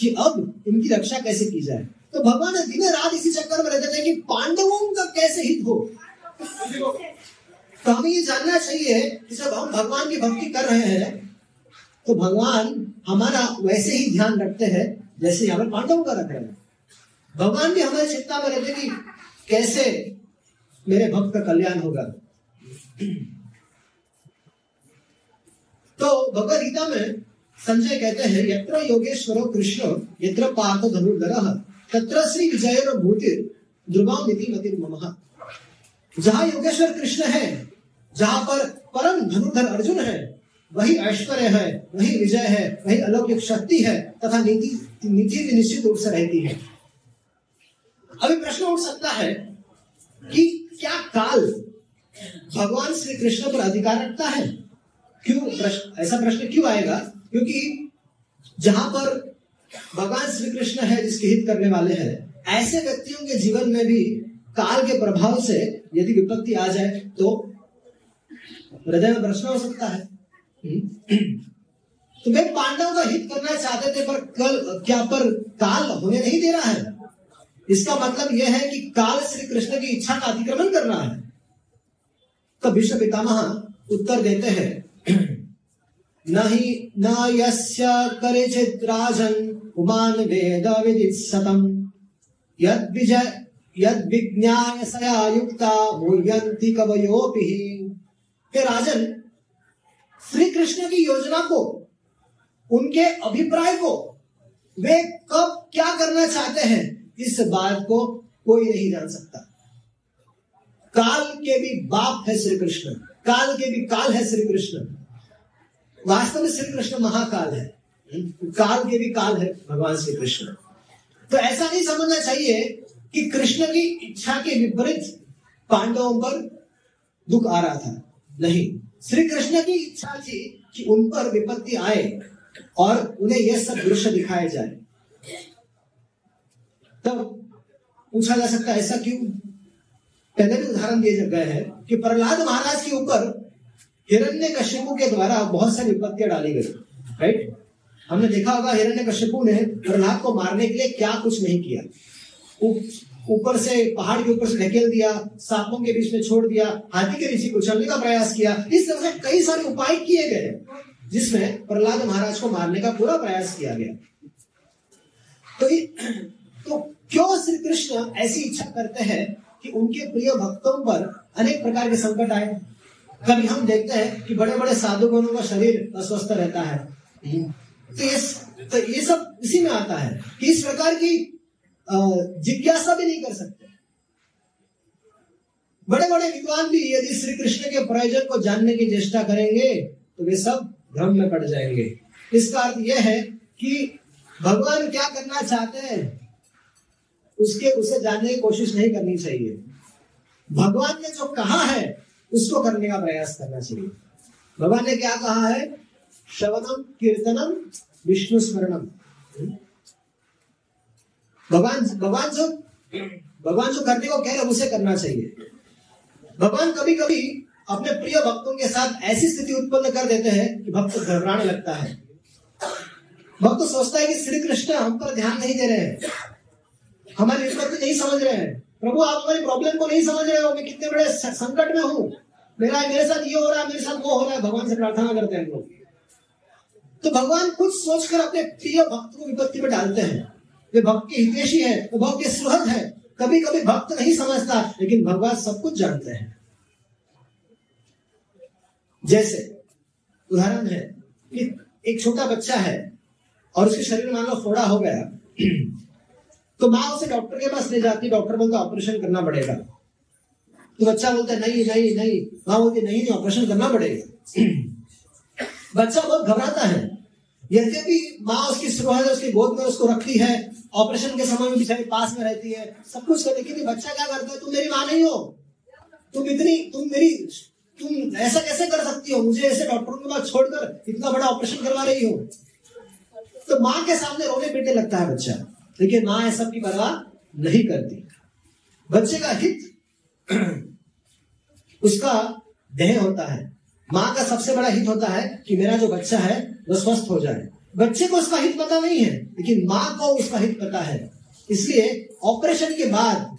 कि अब इनकी रक्षा कैसे की जाए। तो भगवान ने दिन रात इसी चक्कर में रहते थे कि पांडवों का कैसे हित हो। तो हमें ये जानना चाहिए कि जब हम भगवान की भक्ति कर रहे हैं तो भगवान हमारा वैसे ही ध्यान रखते हैं जैसे यहाँ पर पांडवों का रखते हैं। भगवान भी हमारी चिंता में रहते कि कैसे मेरे भक्त का कल्याण होगा। तो भगवद गीता में संजय कहते हैं, यत्र योगेश्वरो कृष्णो यत्र पार्थो धनुर्धरः तत्र श्री विजयर्भूतिर् ध्रुवां इति मतिर्ममः। जहां योगेश्वर कृष्ण है, जहां पर परम धनुर्धर अर्जुन है, वही ऐश्वर्य है, वही विजय है, वही अलौकिक शक्ति है तथा नीति नीति भी निश्चित रूप से रहती है। अभी प्रश्न उठ सकता है कि क्या काल भगवान श्री कृष्ण पर अधिकार रखता है? क्यों प्रश्न, ऐसा प्रश्न क्यों आएगा? क्योंकि जहां पर भगवान श्री कृष्ण है, जिसके हित करने वाले हैं, ऐसे व्यक्तियों के जीवन में भी काल के प्रभाव से यदि विपत्ति आ जाए तो हृदय में प्रश्न हो सकता है। तो वे पांडवों का हित करना चाहते थे, पर कल क्या पर काल होने नहीं दे रहा है। इसका मतलब यह है कि काल श्री कृष्ण की इच्छा का अतिक्रमण कर रहा है। तो भीष्म पितामह उत्तर देते हैं, नहीं न यस्य करेचित् राजन् पुमान वेद विदित्सतम् यद् विजय यद् विज्ञाय सया युक्ता मोयन्ति कवयोपि। हे राजन, श्री कृष्ण की योजना को, उनके अभिप्राय को, वे कब क्या करना चाहते हैं इस बात को कोई नहीं जान सकता। काल के भी बाप है श्री कृष्ण, काल के भी काल है श्री कृष्ण। वास्तव में श्री कृष्ण महाकाल है, काल के भी काल है भगवान श्री कृष्ण। तो ऐसा नहीं समझना चाहिए कि कृष्ण की इच्छा के विपरीत पांडवों पर दुख आ रहा था। नहीं, श्री कृष्ण की इच्छा थी कि उन पर विपत्ति आए और उन्हें यह सब दृश्य दिखाया जाए। तब पूछा जा सकता है ऐसा क्यों? पहले भी उदाहरण दिए गए हैं कि प्रहलाद महाराज के ऊपर हिरण्यकश्यपु के द्वारा बहुत सारी विपत्तियां डाली गई, राइट? हमने देखा होगा हिरण्यकश्यपु ने प्रहलाद को मारने के लिए क्या कुछ नहीं किया। ऊपर से पहाड़ के ऊपर से ढकेल दिया, सांपों के बीच में छोड़ दिया, हाथी के नीचे कुचलने का प्रयास किया। इस तरह से कई सारे उपाय किए गए जिसमें प्रहलाद महाराज को मारने का पूरा प्रयास किया गया। तो, तो क्यों श्री कृष्ण ऐसी इच्छा करते हैं कि उनके प्रिय भक्तों पर अनेक प्रकार के संकट आए। कभी हम देखते हैं कि बड़े बड़े साधुगणों का शरीर अस्वस्थ रहता है, तो ये तो ये सब इसी में आता है कि इस प्रकार की जिज्ञासा भी नहीं कर सकते। बड़े बड़े विद्वान भी यदि श्री कृष्ण के प्रयोजन को जानने की चेष्टा करेंगे तो वे सब भ्रम में पड़ जाएंगे। इसका अर्थ यह है कि भगवान क्या करना चाहते हैं उसके उसे जानने की कोशिश नहीं करनी चाहिए, भगवान ने जो कहा है उसको करने का प्रयास करना चाहिए। भगवान ने क्या कहा है? श्रवणम कीर्तनम विष्णु स्मरणम। भगवान भगवान जो भगवान जो करने को कह रहे उसे करना चाहिए। भगवान कभी कभी अपने प्रिय भक्तों के साथ ऐसी स्थिति उत्पन्न कर देते हैं कि भक्त घबराने लगता है। भक्त सोचता है कि श्री कृष्ण हम पर ध्यान नहीं दे रहे हैं, हमारी विपत्ति नहीं समझ रहे हैं, प्रभु आप हमारी प्रॉब्लम को नहीं समझ रहे हो, मैं कितने बड़े संकट में हूँ, मेरा मेरे साथ ये हो रहा है, मेरे साथ वो हो रहा है, भगवान से प्रार्थना करते हैं हम लोग। तो भगवान खुद सोचकर अपने प्रिय भक्त को विपत्ति में डालते हैं। वे भक्त के हितेशी है, वो भक्त के सुहृद है। कभी कभी भक्त नहीं समझता लेकिन भगवान सब कुछ जानते हैं। जैसे उदाहरण है कि एक छोटा बच्चा है और उसके शरीर में मान लो फोड़ा हो गया, तो माँ उसे डॉक्टर के पास ले जाती, डॉक्टर बोलता ऑपरेशन करना पड़ेगा। तो बच्चा बोलता है नहीं नहीं नहीं, माँ बोलती नहीं नहीं ऑपरेशन करना पड़ेगा। बच्चा बहुत घबराता है, यद्यपि माँ उसकी सुरक्षा उसकी गोद में उसको रखती है, ऑपरेशन के समय में बेचारी पास में रहती है, सब कुछ करती है, लेकिन बच्चा क्या करता है? तुम मेरी माँ नहीं हो, तुम इतनी तुम मेरी तुम ऐसा कैसे कर सकती हो, मुझे ऐसे डॉक्टरों के पास छोड़कर इतना बड़ा ऑपरेशन करवा रही हो। तो माँ के सामने रोने पीटने लगता है बच्चा, लेकिन माँ ऐसा की परवाह नहीं करती। बच्चे का हित उसका ध्येय होता है। माँ का सबसे बड़ा हित होता है कि मेरा जो बच्चा है वो स्वस्थ हो जाए। बच्चे को उसका हित पता नहीं है लेकिन माँ को उसका हित पता है। इसलिए ऑपरेशन के बाद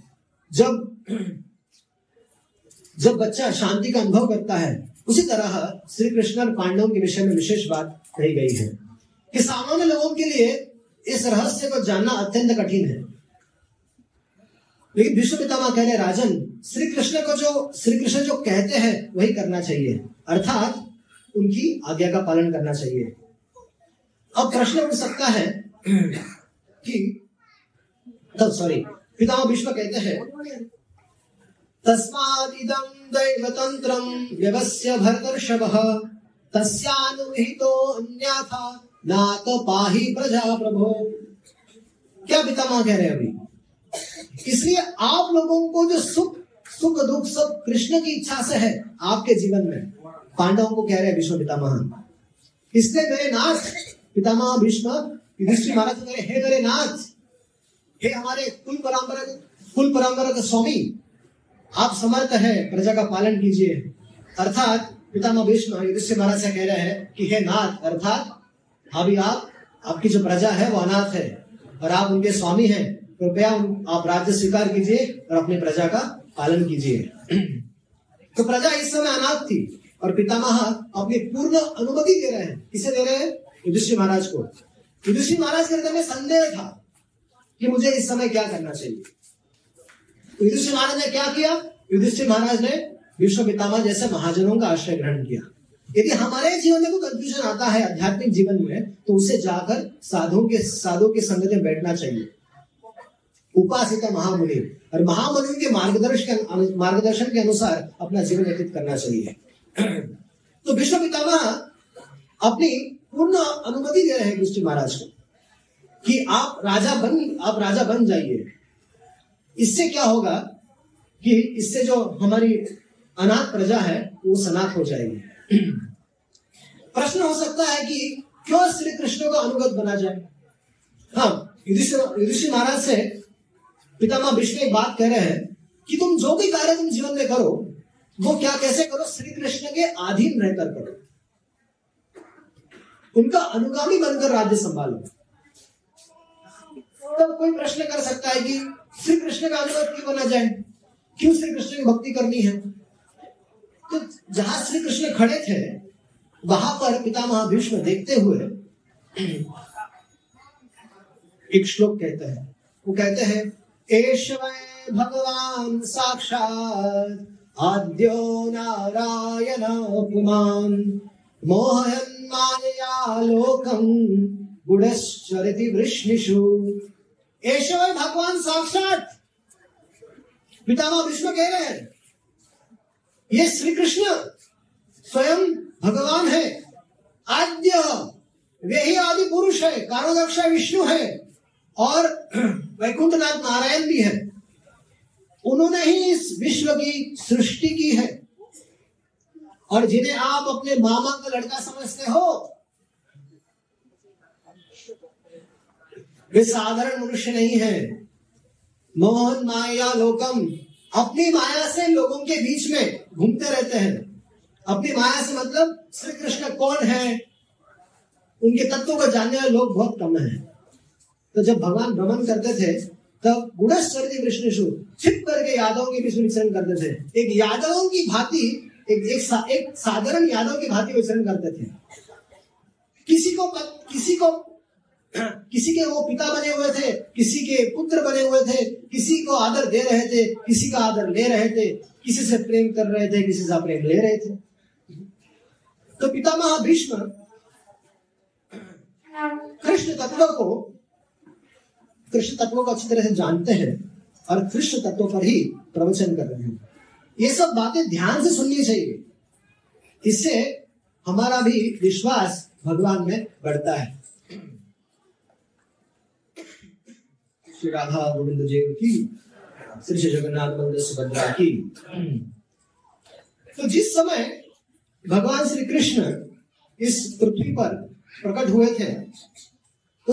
जब जब बच्चा शांति का अनुभव करता है, उसी तरह श्री कृष्ण और पांडवों के विषय में विशेष बात कही गई है कि सामान्य लोगों के लिए इस रहस्य को जानना अत्यंत कठिन है। लेकिन भीष्म पितामह कह रहे राजन, श्री कृष्ण को जो श्री कृष्ण जो कहते हैं वही करना चाहिए, अर्थात उनकी आज्ञा का पालन करना चाहिए। अब प्रश्न उठ सकता है कि तब सॉरी पितामह भीष्म कहते हैं तस्मादिदं दैवतंत्रं व्यवस्य भरतर्षभः तस्यानुहितो अन्यथा नातो पाहि प्रजा प्रभो। क्या पितामह कह रहे हैं अभी? इसलिए आप लोगों को जो सुख सुख दुख सब कृष्ण की इच्छा से है आपके जीवन में, पांडवों को कह रहे हैं भीष्म पितामह। इसलिए मेरे नाथ पितामह भीष्म युधिष्ठिर महाराज कह रहे हे मेरे नाथ, हे हमारे कुल परंपरा कुल परंपरा के स्वामी, आप समर्थ है, प्रजा का पालन कीजिए। अर्थात पितामह भीष्म युधिष्ठिर महाराज से कह रहे हैं कि हे नाथ, अर्थात अभी आप आपकी जो प्रजा है वो अनाथ है और आप उनके स्वामी हैं, कृपया आप राज्य स्वीकार कीजिए और अपनी प्रजा का पालन कीजिए। तो प्रजा इस समय अनाथ थी और पितामह अपनी पूर्ण अनुमति दे रहे हैं। किसे दे रहे हैं? युधिष्ठिर महाराज को। युधिष्ठिर महाराज के हृदय में संदेह था कि मुझे इस समय क्या करना चाहिए। युधिष्ठिर महाराज ने क्या किया? युधिष्ठिर महाराज ने भीष्म पितामह जैसे महाजनों का आश्रय ग्रहण किया। यदि हमारे जीवन में कोई कंफ्यूजन आता है आध्यात्मिक जीवन में, तो उसे जाकर साधुओं के साधुओं के संगत में बैठना चाहिए। उपासित महामुनि और महामुनि के मार्गदर्शन मार्गदर्शन के अनुसार अपना जीवन व्यतीत करना चाहिए। तो भीष्म पितामह अपनी पूर्ण अनुमति दे रहे हैं युधिष्ठिर महाराज को कि आप राजा बन आप राजा बन जाइए। इससे क्या होगा कि इससे जो हमारी अनाथ प्रजा है वो सनाथ हो जाएगी। प्रश्न हो सकता है कि क्यों श्री कृष्ण का अनुगत बना जाए। हाँ, युधिष्ठिर महाराज से पितामह भीष्म एक बात कह रहे हैं कि तुम जो भी कार्य तुम जीवन में करो वो क्या कैसे करो, श्री कृष्ण के अधीन रहकर करो, उनका अनुगामी बनकर राज्य संभालो। तब कोई प्रश्न कर सकता है कि श्री कृष्ण कृष्ण का अनुगत क्यों बना जाए, क्यों श्री कृष्ण की भक्ति करनी है। तो जहां श्री कृष्ण खड़े थे वहां पर पितामह भीष्म देखते हुए एक श्लोक कहते हैं, वो कहते हैं एष मे भगवान साक्षात् आद्यो नारायण पुमान् मोहयन् माया लोकं गुणश्चरति वृष्णिषु। एष मे भगवान साक्षात्, पितामह भीष्म कह रहे हैं ये श्री कृष्ण स्वयं भगवान है, आद्य वे ही आदि पुरुष है, कारोदक्षाय विष्णु है और वैकुंठनाथ नारायण भी है, उन्होंने ही इस विश्व की सृष्टि की है। और जिन्हें आप अपने मामा का लड़का समझते हो वे साधारण मनुष्य नहीं है। मोहन माया लोकम, अपनी माया से लोगों के बीच में घूमते रहते हैं। अपनी माया से मतलब श्री कृष्ण कौन है, उनके तत्वों को जानने वाले लोग बहुत कम हैं। तो जब भगवान भ्रमण करते थे तब गुणश्चरति वृष्णिषु, छिप करके यादवों के बीच विचरण करते थे। एक यादवों की भांति, एक एक, सा, एक साधारण यादव की भांति विचरण करते थे। किसी को किसी को किसी के वो पिता बने हुए थे, किसी के पुत्र बने हुए थे, किसी को आदर दे रहे थे, किसी का आदर ले रहे थे, किसी से प्रेम कर रहे थे, किसी से प्रेम ले रहे थे। तो पितामह भीष्म कृष्ण तत्व को कृष्ण तत्व को अच्छी तरह से जानते हैं और कृष्ण तत्व पर ही प्रवचन कर रहे हैं। ये सब बातें ध्यान से सुननी चाहिए, इससे हमारा भी विश्वास भगवान में बढ़ता है। श्री राधा गोविंद देव की, श्री जगन्नाथ मंदिर सुभद्रा की। तो जिस समय भगवान श्री कृष्ण इस पृथ्वी पर प्रकट हुए थे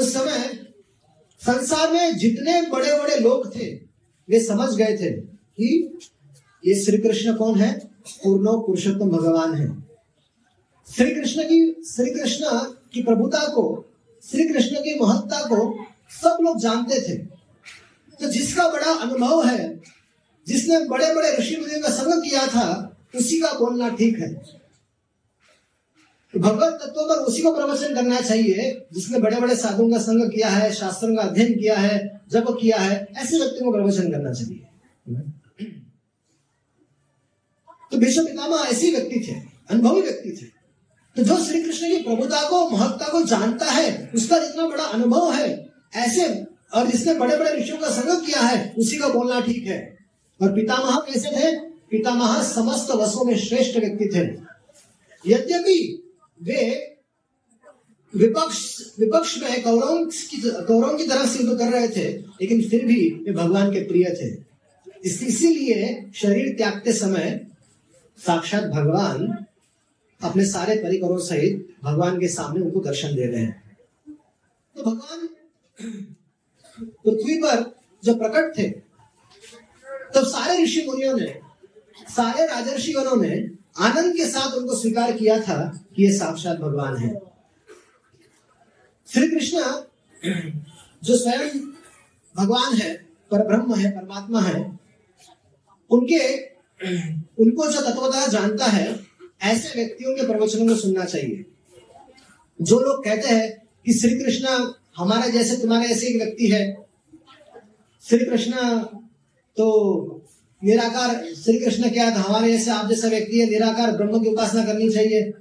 उस समय संसार में जितने बड़े बड़े लोग थे वे समझ गए थे कि ये श्री कृष्ण कौन है, पूर्ण पुरुषोत्तम भगवान है। श्री कृष्ण की श्री कृष्ण की प्रभुता को, श्री कृष्ण की महत्ता को सब लोग जानते थे। तो जिसका बड़ा अनुभव है, जिसने बड़े बड़े ऋषि मुनियों का संग किया था, उसी का बोलना ठीक है। भगवत तत्व पर उसी को प्रवचन करना चाहिए जिसने बड़े बड़े साधुओं का संग किया है, शास्त्रों का अध्ययन किया है, जप किया है, ऐसे व्यक्ति को प्रवचन करना चाहिए। तो भीष्म पितामह ऐसे व्यक्ति थे, अनुभवी व्यक्ति थे। तो जो श्री कृष्ण की प्रभुता को, महत्ता को जानता है, उसका जितना बड़ा अनुभव है, ऐसे और जिसने बड़े बड़े ऋषियों का संग किया है, उसी का बोलना ठीक है। और पितामह कैसे थे? पितामह समस्त वसुओं में श्रेष्ठ व्यक्ति थे। यद्यपि वे विपक्ष विपक्ष में कौरवों की कौरवों की तरफ से युद्ध कर रहे थे, लेकिन फिर भी वे भगवान के प्रिय थे। इस, इसीलिए शरीर त्यागते समय साक्षात भगवान अपने सारे परिकरों सहित भगवान के सामने उनको दर्शन दे रहे हैं। तो भगवान पृथ्वी पर जब प्रकट थे तब तो सारे ऋषि मुनियों ने, सारे राजर्षियों ने आनंद के साथ उनको स्वीकार किया था कि ये साक्षात भगवान है। श्री कृष्ण जो स्वयं भगवान है, परब्रह्म है, परमात्मा है, उनके उनको जो तत्वतः जानता है, ऐसे व्यक्तियों के प्रवचनों को सुनना चाहिए। जो लोग कहते हैं कि श्री कृष्ण हमारे जैसे तुम्हारे जैसे एक व्यक्ति है, श्री कृष्ण तो निराकार, श्री कृष्ण क्या था, हमारे जैसे आप जैसा व्यक्ति है, निराकार ब्रह्म की उपासना करनी चाहिए,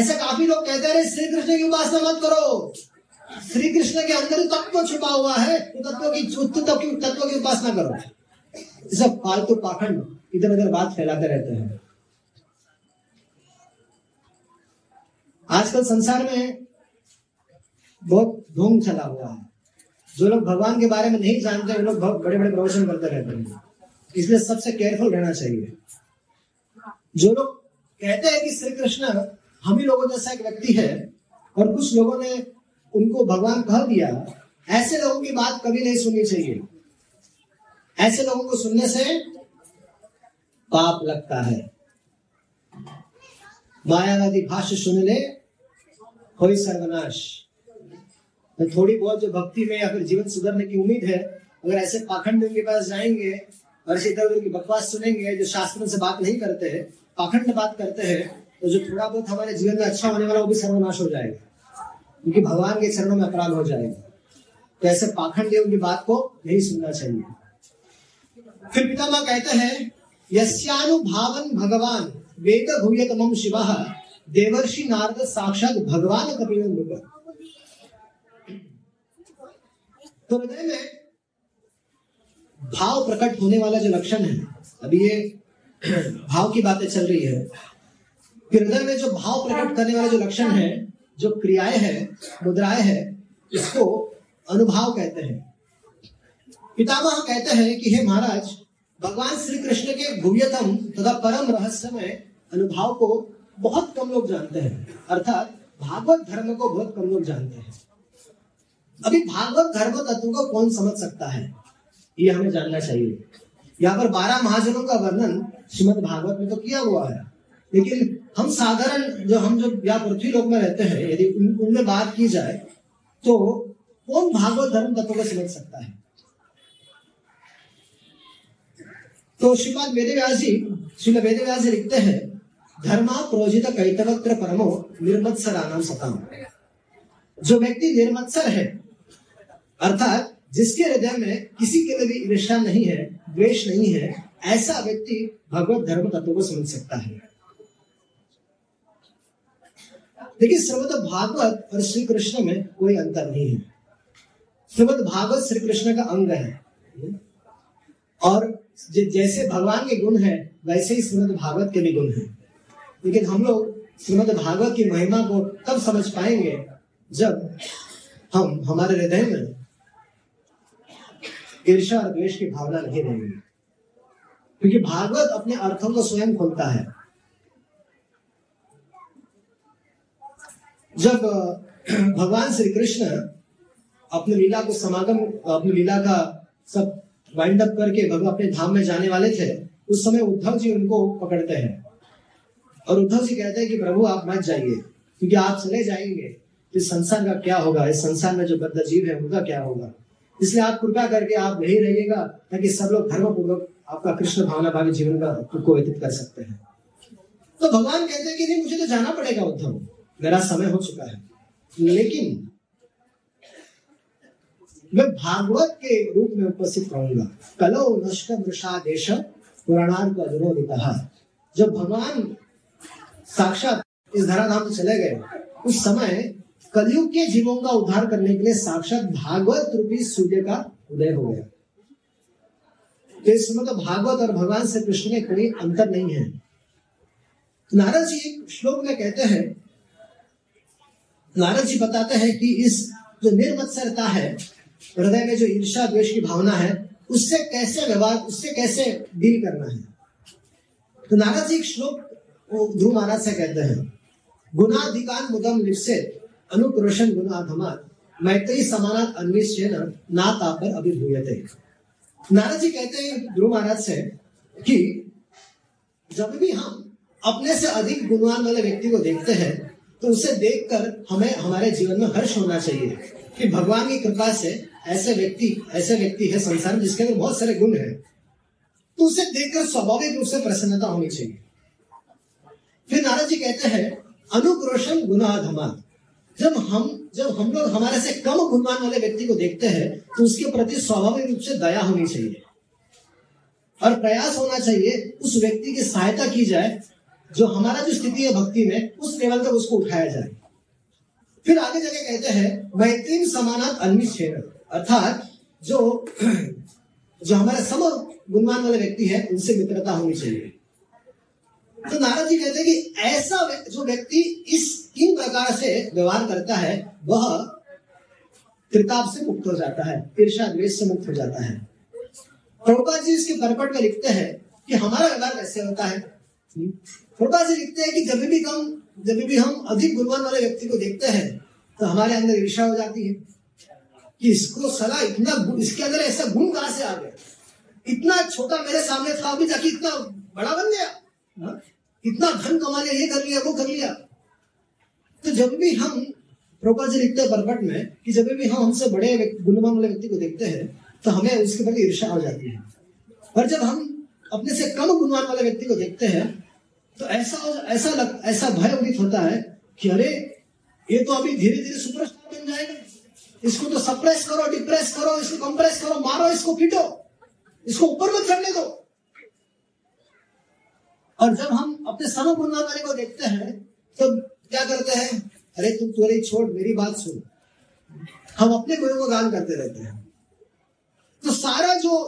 ऐसे काफी लोग कहते हैं। श्री कृष्ण की उपासना मत करो, श्री कृष्ण के अंदर तत्व छुपा हुआ है, तत्व की तत्व की उपासना करो। सब फालतू पाखंड, इधर उधर बात फैलाते रहते हैं। आजकल संसार में बहुत धूम चला हुआ है। जो लोग भगवान के बारे में नहीं जानते वो लोग बहुत बड़े बड़े प्रवचन करते रहते हैं। इसलिए सबसे केयरफुल रहना चाहिए। जो लोग कहते हैं कि श्री कृष्ण हम ही लोगों जैसा एक व्यक्ति है और कुछ लोगों ने उनको भगवान कह दिया, ऐसे लोगों की बात कभी नहीं सुननी चाहिए। ऐसे लोगों को सुनने से पाप लगता है। मायावादी भाष्य सुन ले होई सर्वनाश। तो थोड़ी बहुत जो भक्ति में या फिर जीवन सुधरने की उम्मीद है अगर ऐसे पाखंड के पास जाएंगे और ऐसे इधर उधर की बकवास सुनेंगे जो शास्त्रों से बात नहीं करते हैं, पाखंड बात करते हैं, तो जो थोड़ा बहुत हमारे जीवन में अच्छा होने वाला वो भी सर्वनाश हो जाएगा, क्योंकि भगवान के चरणों में अपराध हो जाएगा। तो ऐसे पाखंडियों की बात को नहीं सुनना चाहिए। फिर पितामह कहते हैं, यस्यानुभावन भगवान वेद भूयतमं शिवः देवर्षि नारद साक्षात भगवान कपिलं रूपः। तो हृदय में भाव प्रकट होने वाला जो लक्षण है, अभी ये भाव की बातें चल रही है, फिर हृदय में जो भाव प्रकट करने वाला जो लक्षण है, जो क्रियाएं है, मुद्राएं है, इसको अनुभाव कहते हैं। पितामह कहते हैं कि हे महाराज, भगवान श्री कृष्ण के गुह्यतम तथा परम रहस्यमय अनुभाव को बहुत कम लोग जानते हैं, अर्थात भागवत धर्म को बहुत कम लोग जानते हैं। अभी भागवत धर्म तत्व को कौन समझ सकता है, ये हमें जानना चाहिए। यहाँ पर बारह महाजनों का वर्णन श्रीमद् भागवत में तो किया हुआ है, लेकिन हम साधारण जो हम जो या पृथ्वी लोक में रहते हैं, यदि उनमें बात की जाए तो कौन भागवत धर्म तत्व को समझ सकता है। तो श्रीपाद वेदव्यास जी श्रील वेदव्यास जी लिखते हैं, धर्मा प्रोजित कैतवत्र परमो निर्मत्सराणाम सताम। जो व्यक्ति निर्मत्सर है, अर्थात जिसके हृदय में किसी के लिए भी ईर्ष्या नहीं है, द्वेष नहीं है, ऐसा व्यक्ति भगवत धर्म तत्व को समझ सकता है। देखिए, सर्वत्र भागवत और श्री कृष्ण में कोई अंतर नहीं है। श्रीमद भागवत श्री कृष्ण का अंग है, और जैसे भगवान के गुण है वैसे ही श्रीमद भागवत के भी गुण है। लेकिन हम लोग श्रीमद भागवत की महिमा को तब समझ पाएंगे जब हम हमारे हृदय में ईर्ष्या और द्वेष की भावना नहीं रहेगी, क्योंकि भागवत अपने अर्थों को स्वयं खोलता है। जब भगवान श्री कृष्ण अपनी लीला को समागम अपनी लीला का सब वाइंड अप करके भगवान अपने धाम में जाने वाले थे, उस समय उद्धव जी उनको पकड़ते हैं और उद्धव जी कहते हैं कि प्रभु आप मत जाइए, क्योंकि आप चले जाएंगे तो संसार का क्या होगा, इस संसार में जो बद्ध जीव है उनका क्या होगा, इसलिए आप कृपा करके आप यही रहिएगा, ताकि सब लोग धर्मपूर्वक आपका कृष्ण भावना भावी जीवन का को व्यतीत कर सकते हैं। तो भगवान कहते हैं कि नहीं, मुझे तो जाना पड़ेगा उद्धव, मेरा समय हो चुका है, लेकिन मैं भागवत के रूप में उपस्थित रहूंगा। कलो नष्टम वृषादेश पुराणार्थ अवरोधिता। जब भगवान साक्षात इस धराधाम से चले गए, उस समय कलयुग के जीवों का उद्धार करने के लिए साक्षात भागवत रूपी सूर्य का उदय हो गया। तो इसमें तो भागवत और भगवान श्री कृष्ण में कोई अंतर नहीं है। नारद जी एक श्लोक में कहते हैं, नारद जी बताते हैं कि इस जो निर्मत्सरता है, हृदय में जो ईर्ष्या द्वेष की भावना है, उससे कैसे व्यवहार, उससे कैसे डील करना है। तो नारद जी एक श्लोक ध्रुव महाराज से कहते हैं, गुणाधिकान मुदम लिप्सेत अनुक्रोशन गुणाधमात मैत्री समानात अन्विष्येन ना तापर अभिभूयते। नारद जी कहते हैं ध्रुव महाराज से कि जब भी हम अपने से अधिक गुणवान वाले व्यक्ति को देखते हैं, तो उसे देखकर हमें हमारे जीवन में हर्ष होना चाहिए कि भगवान की कृपा से ऐसे व्यक्ति ऐसे व्यक्ति है संसार में जिसके अंदर बहुत सारे गुण हैं, तो उसे देखकर स्वाभाविक रूप से प्रसन्नता होनी चाहिए। फिर नारद जी कहते हैं, अनुक्रोशम गुणाधमान। जब हम जब हम लोग हमारे से कम गुणवान वाले व्यक्ति को देखते हैं, तो उसके प्रति स्वाभाविक रूप से दया होनी चाहिए और प्रयास होना चाहिए उस व्यक्ति की सहायता की जाए, जो हमारा जो स्थिति है भक्ति में, उस लेवल तक उसको उठाया जाए। फिर आगे जाके कहते हैं, मैत्री समानात अन्विष्येन, अर्थात जो जो हमारे सम गुणवान वाले व्यक्ति है उनसे मित्रता होनी चाहिए। तो नारद जी कहते हैं कि ऐसा जो व्यक्ति इस किन प्रकार से व्यवहार करता है, वह त्रिताप से मुक्त हो जाता है, ईर्ष्या द्वेष से मुक्त हो जाता है। प्रभुपाद जी इसके परपट में लिखते हैं कि हमारा व्यवहार कैसे होता है। प्रभुपाद जी लिखते हैं कि जब भी हम जब भी हम अधिक गुणवान वाले व्यक्ति को देखते हैं, तो हमारे अंदर ईर्ष्या हो जाती है कि इसको सला इतना इसके अंदर ऐसा गुण कहां से आ गया, इतना छोटा मेरे सामने था भी जाके इतना बड़ा बन गया ना? इतना धन कमा लिया, ये कर लिया, वो कर लिया। तो जब भी हम प्रभुपाद जी लिखते हैं बरबट में कि जब भी हम हमसे बड़े गुणवान वाले व्यक्ति को देखते हैं, तो हमें उसके प्रति ईर्ष्या हो जाती है। पर जब हम अपने से कम गुणवान वाले व्यक्ति को देखते हैं तो ऐसा ऐसा लग, ऐसा भय उदित होता है कि अरे ये तो अभी धीरे धीरे सुपरस्टार बन जाएगा, इसको तो सप्रेस करो, डिप्रेस करो, इसको कंप्रेस करो, मारो, इसको पीटो, इसको ऊपर मत चढ़ने दो। और जब हम अपने सम गुणवान वाले को देखते हैं तो क्या करते हैं, अरे तुम तुम्हारी छोड़, मेरी बात सुन, हम अपने गुरु को गाल करते रहते हैं। तो सारा जो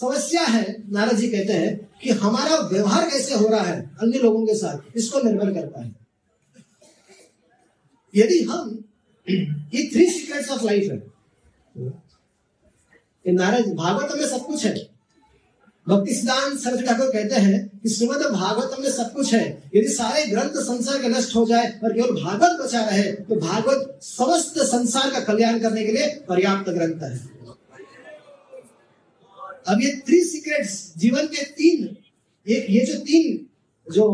समस्या है, नारद जी कहते हैं कि हमारा व्यवहार कैसे हो रहा है अन्य लोगों के साथ, इसको निर्भर करता है। यदि हम ये थ्री सीक्रेट्स ऑफ लाइफ है, नारद भागवत में सब कुछ है। भक्ति सिद्धांत सरस्वती ठाकुर कहते हैं कि श्रीमद् भागवत में सब कुछ है। यदि सारे ग्रंथ संसार के नष्ट हो जाए और केवल भागवत बचा रहे तो भागवत समस्त संसार का कल्याण करने के लिए पर्याप्त ग्रंथ है। अब ये थ्री सीक्रेट्स जीवन के तीन, ये ये जो तीन जो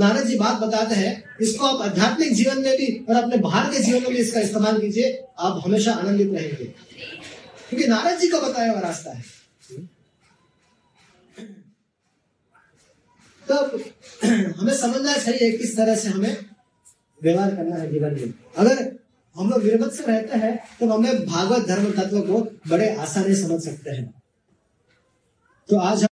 नारद जी बात बताते हैं इसको आप आध्यात्मिक जीवन में भी और अपने बाहर के जीवन में भी इसका इस्तेमाल कीजिए, आप हमेशा आनंदित रहेंगे, क्योंकि नारद जी का बताया हुआ रास्ता है। तब हमें समझना चाहिए किस तरह से हमें व्यवहार करना है जीवन में। अगर हम लोग निर्बंध से रहते हैं तो हमें भागवत धर्म तत्व को बड़े आसानी समझ सकते हैं। तो आज